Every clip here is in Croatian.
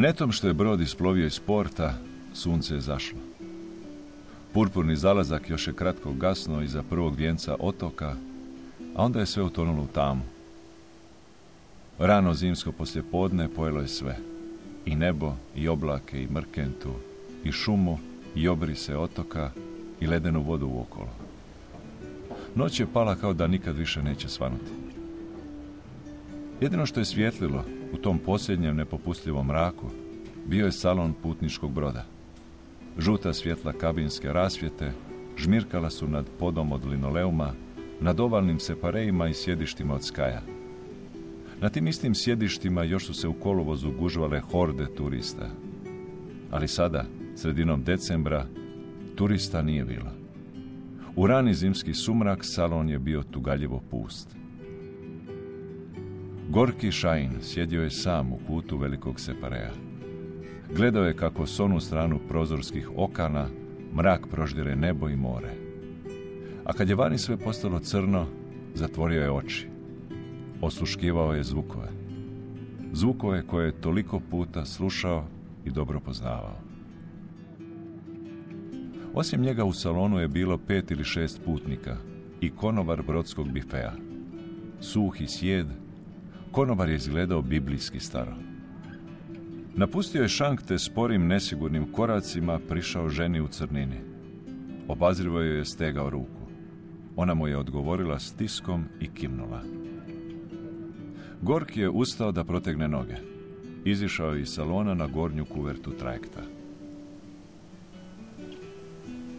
Netom što je brod isplovio iz porta, sunce je zašlo. Purpurni zalazak još je kratko gasno iza prvog vjenca otoka, a onda je sve utonulo u tamu. Rano zimsko poslijepodne pojelo je sve. I nebo, i oblake, i mrkentu, i šumu, i obrise otoka, i ledenu vodu uokolo. Noć je pala kao da nikad više neće svanuti. Jedino što je svjetlilo u tom posljednjem nepopustljivom mraku bio je salon putničkog broda. Žuta svjetla kabinske rasvjete žmirkala su nad podom od linoleuma, nad ovalnim separejima i sjedištima od skaja. Na tim istim sjedištima još su se u kolovozu gužvale horde turista. Ali sada, sredinom decembra, turista nije bilo. U rani zimski sumrak salon je bio tugaljivo pust. Gorki Šain sjedio je sam u kutu velikog separeja. Gledao je kako s onu stranu prozorskih okana mrak proždire nebo i more. A kad je vani sve postalo crno, zatvorio je oči. Osluškivao je zvukove. Zvukove koje je toliko puta slušao i dobro poznavao. Osim njega u salonu je bilo 5 ili 6 putnika i konobar brodskog bifea. Suhi sjed, konobar je izgledao biblijski staro. Napustio je šank te sporim nesigurnim koracima prišao ženi u crnini. Obazrivo joj je stegao ruku. Ona mu je odgovorila stiskom i kimnula. Gorki je ustao da protegne noge. Izišao je iz salona na gornju kuvertu trajekta.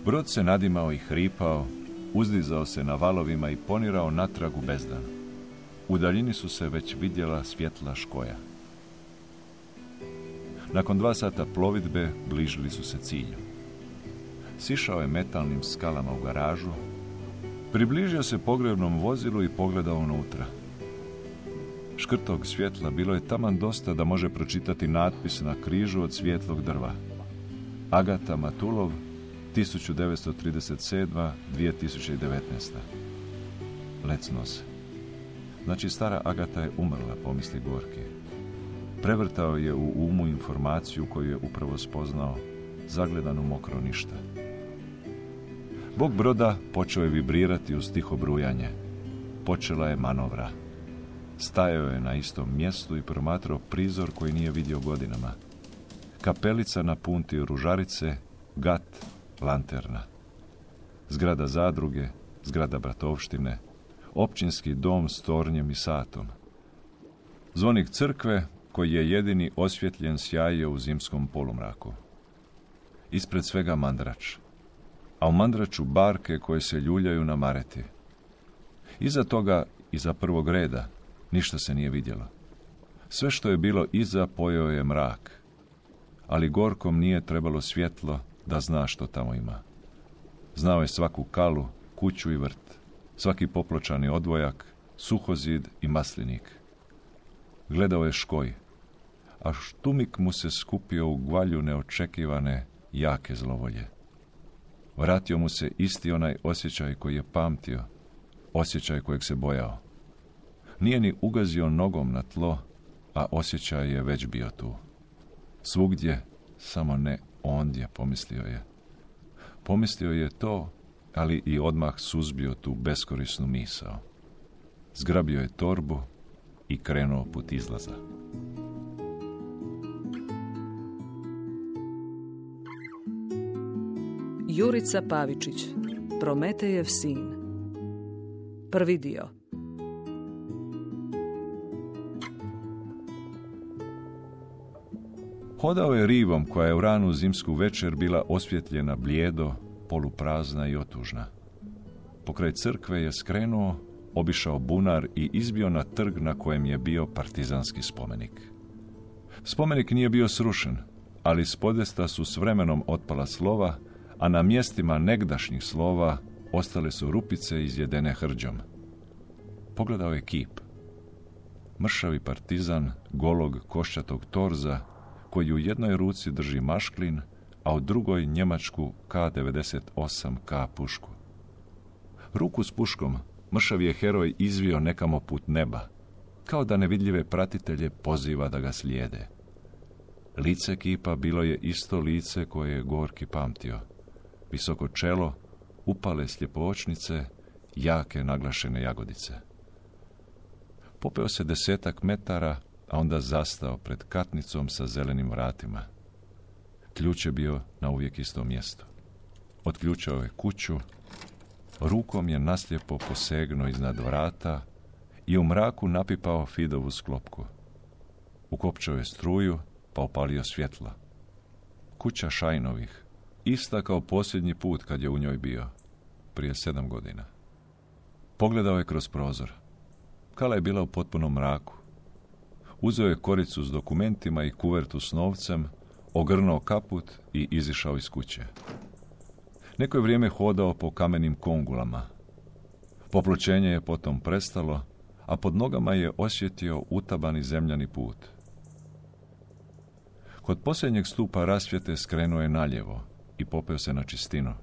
Brod se nadimao i hripao, uzdizao se na valovima i ponirao natrag u bezdan. U daljini su se već vidjela svjetla Škoja. Nakon 2 sata plovidbe bližili su se cilju. Sišao je metalnim skalama u garažu, približio se pogrebnom vozilu i pogledao unutra. Škrtog svjetla bilo je taman dosta da može pročitati natpis na križu od svijetlog drva. Agata Matulov, 1937-2019. Lecno se. Znači, stara Agata je umrla, pomisli Gorki. Prevrtao je u umu informaciju koju je upravo spoznao, zagledan u mokro ništa. Bok broda počeo je vibrirati uz tiho brujanje. Počela je manovra. Stajao je na istom mjestu i promatrao prizor koji nije vidio godinama. Kapelica na punti ružarice, gat, lanterna. Zgrada zadruge, zgrada bratovštine, općinski dom s tornjem i satom. Zvonik crkve koji je jedini osvjetljen sjajio u zimskom polumraku. Ispred svega mandrač, a u mandraču barke koje se ljuljaju na mareti. Iza toga, iza prvog reda, ništa se nije vidjelo. Sve što je bilo iza pojeo je mrak, ali Gorkom nije trebalo svjetlo da zna što tamo ima. Znao je svaku kalu, kuću i vrt, svaki popločani odvojak, suhozid i maslinik. Gledao je Škoj, a štumik mu se skupio u gvalju neočekivane, jake zlovolje. Vratio mu se isti onaj osjećaj koji je pamtio, osjećaj kojeg se bojao. Nije ni ugazio nogom na tlo, a osjećaj je već bio tu. Svugdje, samo ne ondje, pomislio je. Pomislio je to, ali i odmah suzbio tu beskorisnu misao. Zgrabio je torbu i krenuo put izlaza. Jurica Pavičić, Prometejev sin. Prvi dio. Hodao je rivom koja je u ranu zimsku večer bila osvjetljena blijedo, poluprazna i otužna. Pokraj crkve je skrenuo, obišao bunar i izbio na trg na kojem je bio partizanski spomenik. Spomenik nije bio srušen, ali s podesta su s vremenom otpala slova, a na mjestima negdašnjih slova ostale su rupice izjedene hrđom. Pogledao je kip. Mršavi partizan, golog košćatog torza, koji u jednoj ruci drži mašklin, a u drugoj njemačku K98 K pušku. Ruku s puškom mršav je heroj izvio nekamo put neba, kao da nevidljive pratitelje poziva da ga slijede. Lice kipa bilo je isto lice koje je Gorki pamtio. Visoko čelo, upale sljepočnice, jake naglašene jagodice. Popeo se 10-ak metara, a onda zastao pred katnicom sa zelenim vratima. Ključ je bio na uvijek istom mjestu. Otključao je kuću, rukom je nasljepo posegnuo iznad vrata i u mraku napipao Fidovu sklopku. Ukopčao je struju, pa opalio svjetla. Kuća Šajnovih, ista kao posljednji put kad je u njoj bio, prije 7 godina. Pogledao je kroz prozor. Kala je bila u potpunom mraku. Uzeo je koricu s dokumentima i kuvertu s novcem, ogrnuo kaput i izišao iz kuće. Neko je vrijeme hodao po kamenim kongulama. Popločenje je potom prestalo, a pod nogama je osjetio utabani zemljani put. Kod posljednjeg stupa rasvjete skrenuo je naljevo i popeo se na čistinu.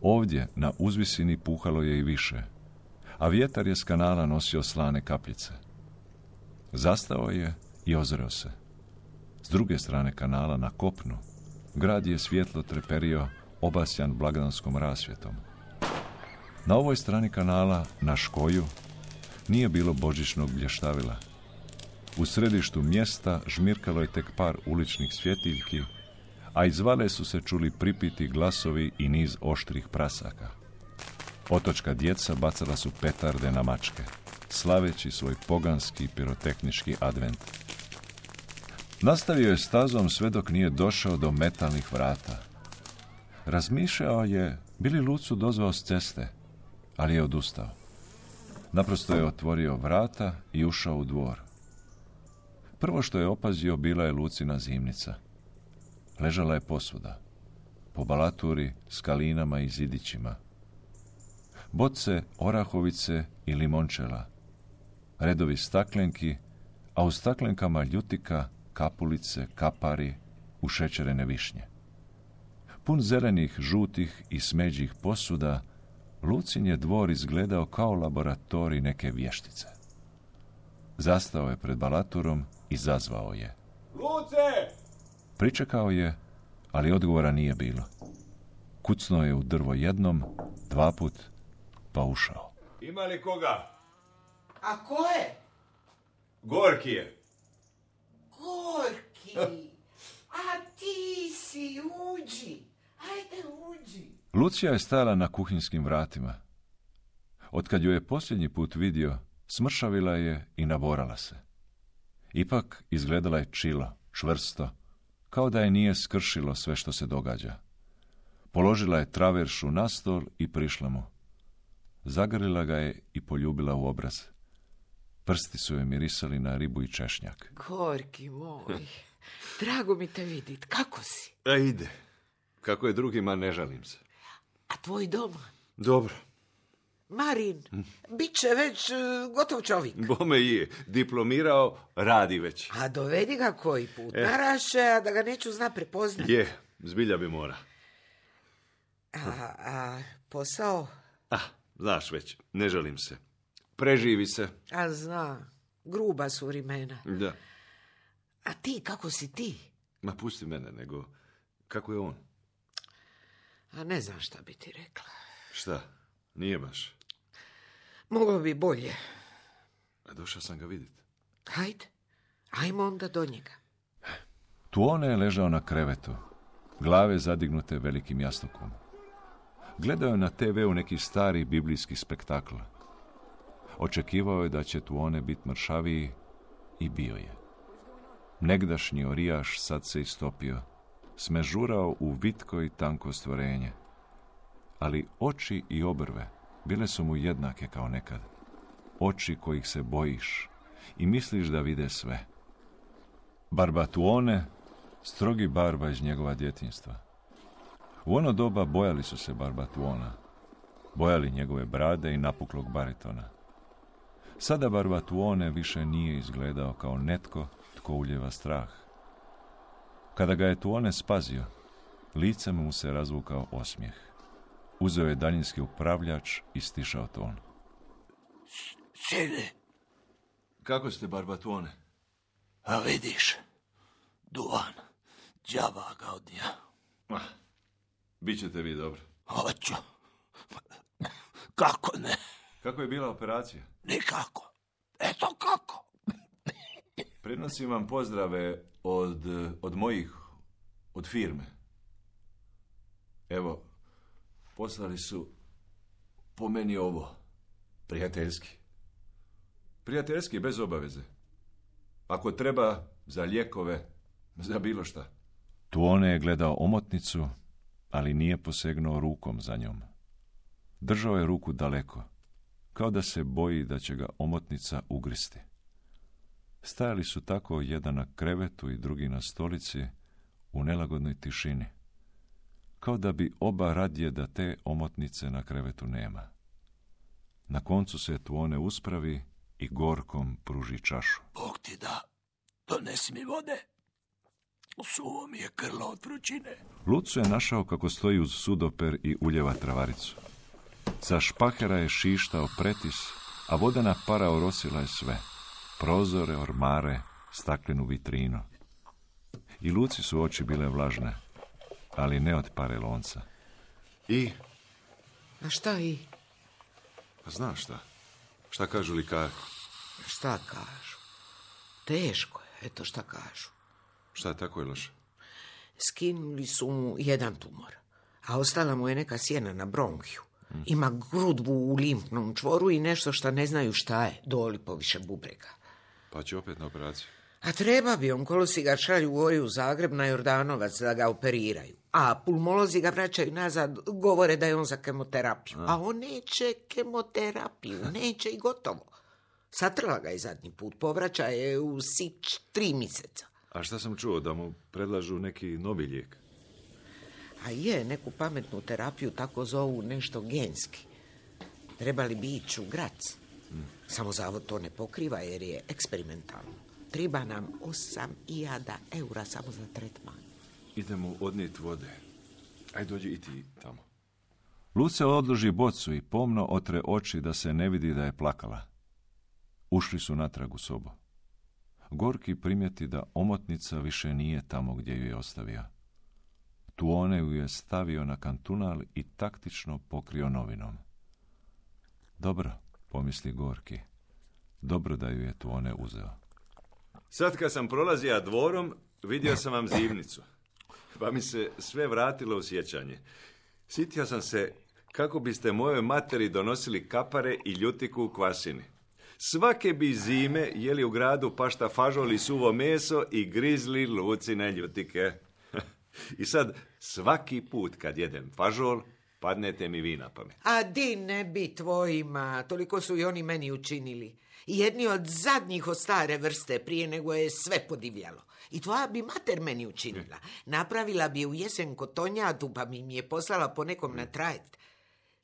Ovdje, na uzvisini, puhalo je i više, a vjetar je s kanala nosio slane kapljice. Zastao je i ozreo se. S druge strane kanala, na kopnu, grad je svjetlo treperio, obasjan blagdanskom rasvjetom. Na ovoj strani kanala, na Škoju, nije bilo božićnog blještavila. U središtu mjesta žmirkalo je tek par uličnih svjetiljki, a iz vale su se čuli pripiti glasovi i niz oštrih prasaka. Otočka djeca bacala su petarde na mačke, slaveći svoj poganski pirotehnički advent. Nastavio je stazom sve dok nije došao do metalnih vrata. Razmišljao je bi li Lucu dozvao s ceste, ali je odustao. Naprosto je otvorio vrata i ušao u dvor. Prvo što je opazio bila je Lucina zimnica. Ležala je posvuda, po balaturi, skalinama i zidićima. Boce, orahovice i limončela, redovi staklenki, a u staklenkama ljutika, kapulice, kapari, ušećerene višnje. Pun zelenih, žutih i smeđih posuda, Lucin je dvor izgledao kao laboratorij neke vještice. Zastao je pred balaturom i zazvao je. Luce! Pričekao je, ali odgovora nije bilo. Kucnuo je u drvo jednom, 2 put, pa ušao. Ima li koga? A ko je? Gorki je. Gorki! A ti si, uđi! Ajde, uđi! Lucija je stajala na kuhinskim vratima. Otkad ju je posljednji put vidio, smršavila je i naborala se. Ipak izgledala je čilo, čvrsto, kao da je nije skršilo sve što se događa. Položila je traveršu na stol i prišla mu. Zagrlila ga je i poljubila u obraz. Prsti su joj mirisali na ribu i češnjak. Gorki moj, drago mi te vidit, kako si? A ide, kako je drugima, ne žalim se. A tvoj dom? Dobro. Marin, bit će već gotov čovjek. Bome je, diplomirao, radi već. A dovedi ga koji put, naraše, a da ga neću zna prepoznati. Je, zbilja bi mora. A posao? Znaš već, ne žalim se. Preživi se. A zna, gruba su vremena. Da. A ti, kako si ti? Ma pusti mene, nego kako je on? A ne znam šta bi ti rekla. Šta? Nije baš? Moglo bi bolje. A došao sam ga vidjeti. Hajde, ajmo onda do njega. Tuone je ležao na krevetu, glave zadignute velikim jastukom. Gledao je na TV-u neki stari biblijski spektakl. Očekivao je da će Tuone biti mršaviji i bio je. Negdašnji orijaš sad se istopio, smežurao u vitko i tanko stvorenje. Ali oči i obrve bile su mu jednake kao nekad. Oči kojih se bojiš i misliš da vide sve. Barba Tuone, strogi barba iz njegova djetinjstva. U ono doba bojali su se barba Tuona. Bojali njegove brade i napuklog baritona. Sada barba Tuone više nije izgledao kao netko tko uljeva strah. Kada ga je Tuone spazio, lice mu se razvukao osmijeh. Uzeo je daljinski upravljač i stišao ton. Sjede. Kako ste, barba Tuone? A vidiš, Duvan, džava ga od nja. Bićete vi dobro. Hoću. Kako ne? Kako je bila operacija? Nikako. Eto kako. Prenosim vam pozdrave od mojih, od firme. Evo, poslali su po meni ovo. Prijateljski. Prijateljski, bez obaveze. Ako treba, za lijekove, za bilo šta. Tuone je gledao omotnicu, ali nije posegnuo rukom za njom. Držao je ruku daleko, kao da se boji da će ga omotnica ugristi. Stajali su tako jedan na krevetu i drugi na stolici u nelagodnoj tišini, kao da bi oba radije da te omotnice na krevetu nema. Na koncu se Tuone uspravi i gorkom pruži čašu. Bog ti da, donesi mi vode. Suvo mi je krlo od vrućine. Lucu je našao kako stoji uz sudoper i uljeva travaricu. Sa špahera je šištao pretis, a vodena para orosila je sve. Prozore, ormare, staklenu vitrinu. I Luci su oči bile vlažne, ali ne od pare lonca. I? A šta i? Pa znaš šta? Šta kažu likari? Šta kažu? Teško je, eto šta kažu. Šta je tako je loše? Skinuli su mu jedan tumor, a ostala mu je neka sjena na bronhiju. Ima grudbu u limfnom čvoru i nešto šta ne znaju šta je, doli poviše bubrega. Pa će opet na operaciju? A treba bi, onkolozi ga šalju gore u Zagreb na Jordanovac da ga operiraju. A pulmolozi ga vraćaju nazad, govore da je on za kemoterapiju. A on neće kemoterapiju, neće i gotovo. Satrla ga je zadnji put, povraća je u sić 3 mjeseca. A šta sam čuo, da mu predlažu neki novi lijek? A je, neku pametnu terapiju, tako zovu nešto genski. Trebali bi ići u Grac. Samo zavod to ne pokriva jer je eksperimentalno. Treba nam 8.000 eura samo za tretman. Idemo odnijeti vode. Aj dođi i ti tamo. Luce odloži bocu i pomno otre oči da se ne vidi da je plakala. Ušli su natrag u sobu. Gorki primijeti da omotnica više nije tamo gdje ju je ostavio. Tuone ju je stavio na kantunal i taktično pokrio novinom. Dobro, pomisli Gorki. Dobro da ju je Tuone uzeo. Sad kad sam prolazio dvorom, vidio sam vam zivnicu. Pa mi se sve vratilo u sjećanje. Sitio sam se kako biste mojoj materi donosili kapare i ljutiku u kvasini. Svake bi zime jeli u gradu pašta fažoli suvo meso i grizli lucine ljutike. I sad, svaki put kad jedem fažol, padnete mi vi na pamet. A di ne bi tvojima, toliko su i oni meni učinili. Jedni od zadnjih od stare vrste prije nego je sve podivljalo. I tvoja bi mater meni učinila. Napravila bi u jesen kotonjadu, pa mi je poslala po nekom na trajet.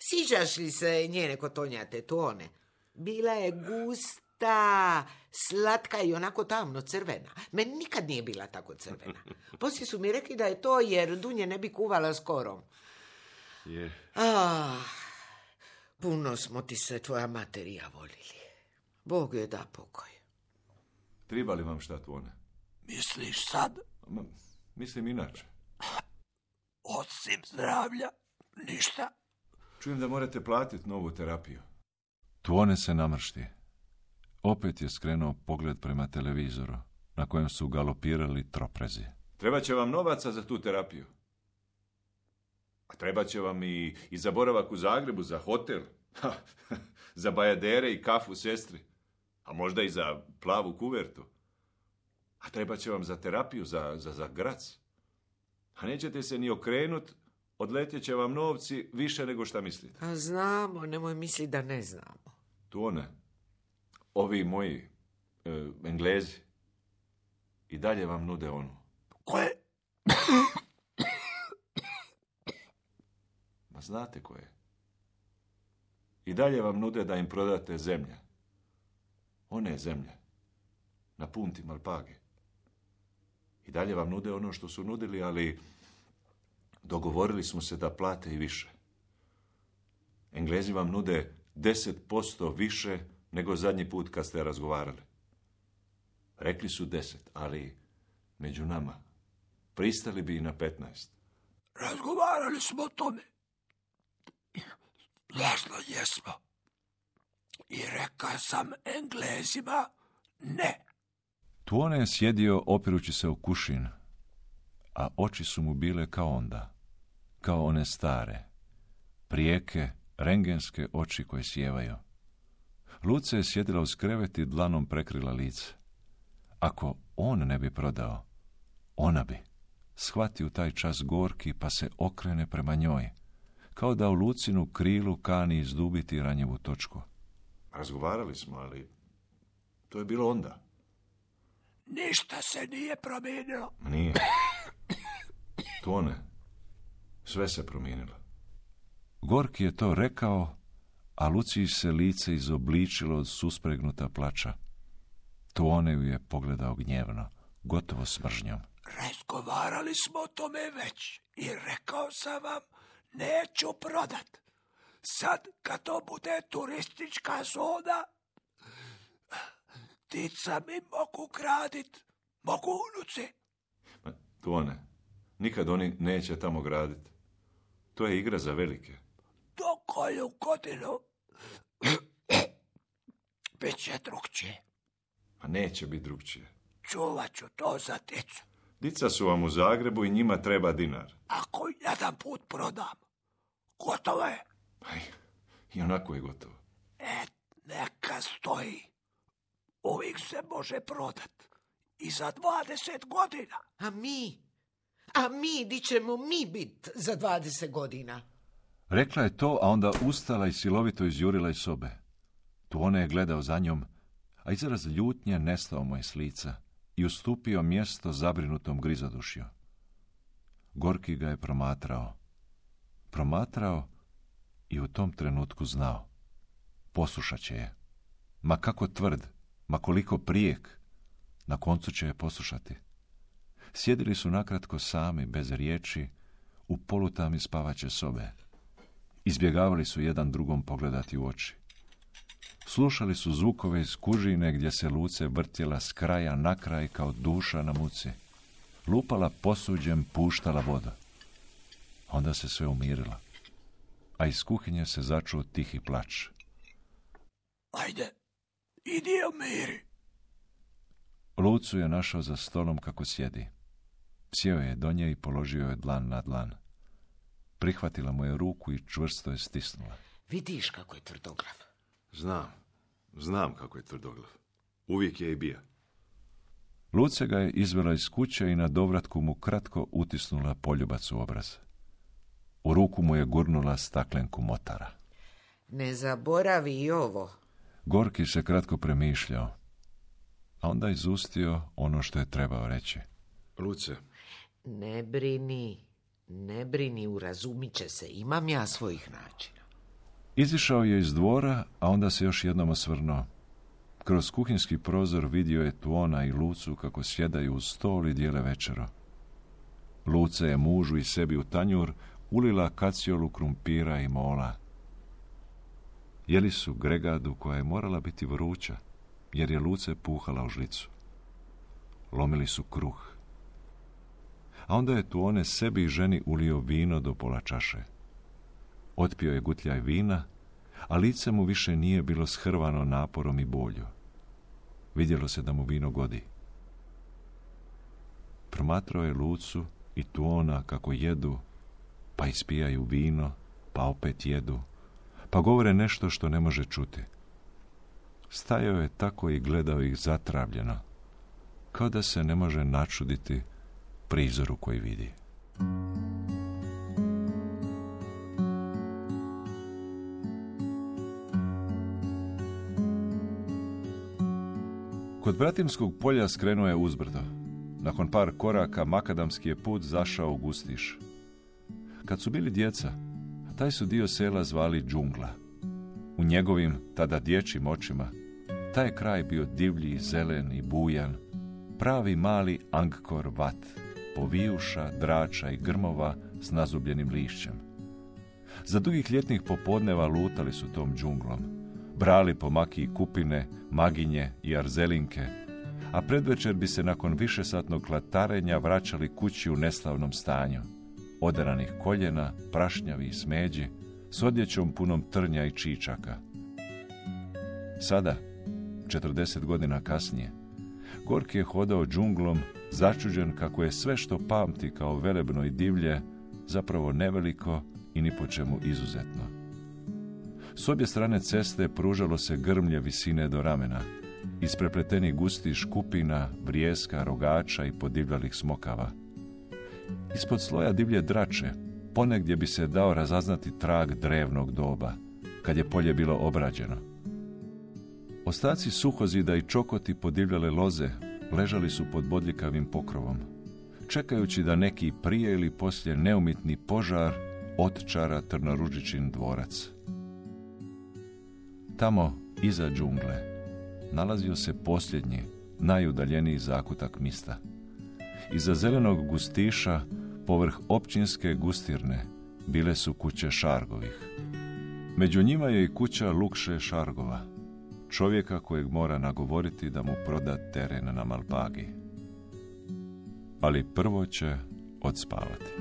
Siđaš li se njene kotonjate, Tuone? Bila je gusta, slatka i onako tamno crvena. Meni nikad nije bila tako crvena. Poslije su mi rekli da je to jer Dunje ne bi kuvala s korom. Ah, puno smo ti se, tvoja materija, volili. Bog je da pokoj. Treba li vam šta, Tuone? Misliš sad? Mislim inače. Osim zdravlja, ništa. Čujem da morate platiti novu terapiju. Tuone se namršti. Opet je skrenuo pogled prema televizoru, na kojem su galopirali troprezi. Treba će vam novaca za tu terapiju. A treba će vam i za boravak u Zagrebu, za hotel, za bajadere i kafu sestri, a možda i za plavu kuvertu. A treba će vam za terapiju, za Grac. A nećete se ni okrenut, odletjet će vam novci više nego šta mislite. A znamo, nemoj misliti da ne znamo. Tuone, ovi moji Englezi i dalje vam nude onu. Koje? Ma znate koje? I dalje vam nude da im prodate zemlje. One zemlje. Na punti Malpagi. I dalje vam nude ono što su nudili, ali dogovorili smo se da plate i više. Englezi vam nude 10% više nego zadnji put kad ste razgovarali. Rekli su 10, ali među nama, pristali bi i na 15. Razgovarali smo o tome. Zašto jesmo? I rekao sam Englezima ne. Tuone je sjedio opirući se u kušin, a oči su mu bile kao onda, kao one stare, prijeke, rengenske oči koje sjevaju. Lucija je sjedila uz krevet i dlanom prekrila lice. Ako on ne bi prodao, ona bi. Shvati u taj čas Gorki pa se okrene prema njoj, kao da u Lucinu krilu kani izdubiti ranjivu točku. Razgovarali smo, ali to je bilo onda. Ništa se nije promijenilo. Nije. Tuone, sve se promijenilo. Gorki je to rekao, a Luciji se lice izobličilo od suspregnuta plača. Tuone ju je pogledao gnjevno, gotovo s mržnjom. Razgovarali smo o tome već i rekao sam vam, neću prodat. Sad kad to bude turistička zona, ptica mi mogu gradit, mogu unuci. Tuone, nikad oni neće tamo gradit. To je igra za velike. Do koju godinu bit će drugčije. A neće biti drugčije. Čuvat ću to za djecu. Dica su vam u Zagrebu i njima treba dinar. Ako jedan put prodam, gotovo je. Aj, i onako je gotovo. Neka stoji. Uvijek se može prodat. I za 20 godina. A mi, di ćemo mi bit za 20 godina? Rekla je to, a onda ustala i silovito izjurila iz sobe. Tuone je gledao za njom, a izraz ljutnje nestao mu je s lica i ustupio mjesto zabrinutom grizodušju. Gorki ga je promatrao. Promatrao i u tom trenutku znao. Poslušat će je. Ma kako tvrd, ma koliko prijek, na koncu će je poslušati. Sjedili su nakratko sami, bez riječi, u polutami spavaće sobe. Izbjegavali su jedan drugom pogledati u oči. Slušali su zvukove iz kužine gdje se Luce vrtjela s kraja na kraj kao duša na muci. Lupala posuđem, puštala voda. Onda se sve umirila, a iz kuhinje se začuo tihi plač. Ajde, idi umiri. Lucu je našao za stolom kako sjedi. Sjeo je do nje i položio je dlan na dlan. Prihvatila mu je ruku i čvrsto je stisnula. Vidiš kako je tvrdoglav. Znam kako je tvrdoglav. Uvijek je i bija. Luce ga je izvela iz kuće i na dovratku mu kratko utisnula poljubac u obraz. U ruku mu je gurnula staklenku motara. Ne zaboravi i ovo. Gorki se kratko premišljao, a onda izustio ono što je trebao reći. Luce. Ne brini, urazumit će se, imam ja svojih načina. Izišao je iz dvora, a onda se još jednom osvrnuo. Kroz kuhinski prozor vidio je Tuona i Lucu kako sjedaju uz stol i dijele večero. Luce je mužu i sebi u tanjur ulila kaciolu krumpira i mola. Jeli su gregadu koja je morala biti vruća, jer je Luce puhala u žlicu. Lomili su kruh. A onda je Tuone sebi i ženi ulio vino do pola čaše. Otpio je gutljaj vina, a lice mu više nije bilo shrvano naporom i bolju. Vidjelo se da mu vino godi. Promatrao je Lucu i Tuona kako jedu, pa ispijaju vino, pa opet jedu, pa govore nešto što ne može čuti. Stajao je tako i gledao ih zatravljeno, kao da se ne može načuditi prizoru koji vidi. Kod Bratimskog polja skrenuo je uzbrdo. Nakon par koraka makadamski je put zašao u gustiš. Kad su bili djeca, taj su dio sela zvali džungla. U njegovim, tada dječjim očima, taj je kraj bio divlji, zelen i bujan, pravi mali Angkor Wat, povijuša, drača i grmova s nazubljenim lišćem. Za dugih ljetnih popodneva lutali su tom džunglom, brali po maki i kupine, maginje i arzelinke, a predvečer bi se nakon višesatnog klatarenja vraćali kući u neslavnom stanju, odaranih koljena, prašnjavi i smeđi, s odjećom punom trnja i čičaka. Sada, 40 godina kasnije, Gorki je hodao džunglom, začuđen kako je sve što pamti kao velebno i divlje, zapravo neveliko i ni po čemu izuzetno. S obje strane ceste pružalo se grmlje visine do ramena, isprepleteni gustih škupina, vrijeska, rogača i podivljalih smokava. Ispod sloja divlje drače, ponegdje bi se dao razaznati trag drevnog doba, kad je polje bilo obrađeno. Ostaci suhozida i čokoti podivljale loze ležali su pod bodljikavim pokrovom, čekajući da neki prije ili poslije neumitni požar otčara Trnoružičin dvorac. Tamo, iza džungle, nalazio se posljednji, najudaljeniji zakutak mista. Iza zelenog gustiša, povrh općinske gustirne, bile su kuće Šargovih. Među njima je i kuća Lukše Šargova, čovjeka kojeg mora nagovoriti da mu proda teren na Malpagi. Ali prvo će odspavati.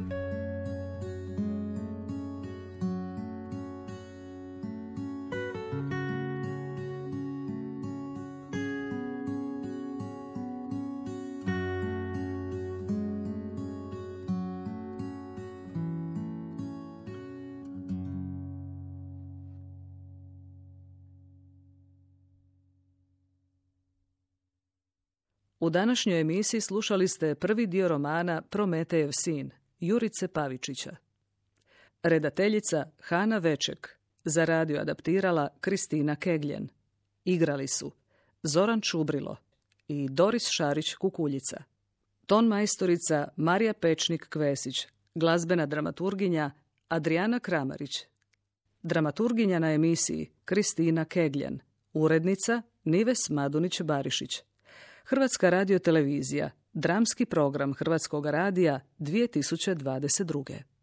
U današnjoj emisiji slušali ste prvi dio romana Prometejev sin, Jurice Pavičića. Redateljica Hana Veček, za radio adaptirala Kristina Kegljen. Igrali su Zoran Čubrilo i Doris Šarić Kukuljica. Ton majstorica Marija Pečnik-Kvesić, glazbena dramaturginja Adriana Kramarić. Dramaturginja na emisiji Kristina Kegljen, urednica Nives Madunić-Barišić. Hrvatska radiotelevizija, dramski program Hrvatskog radija 2022.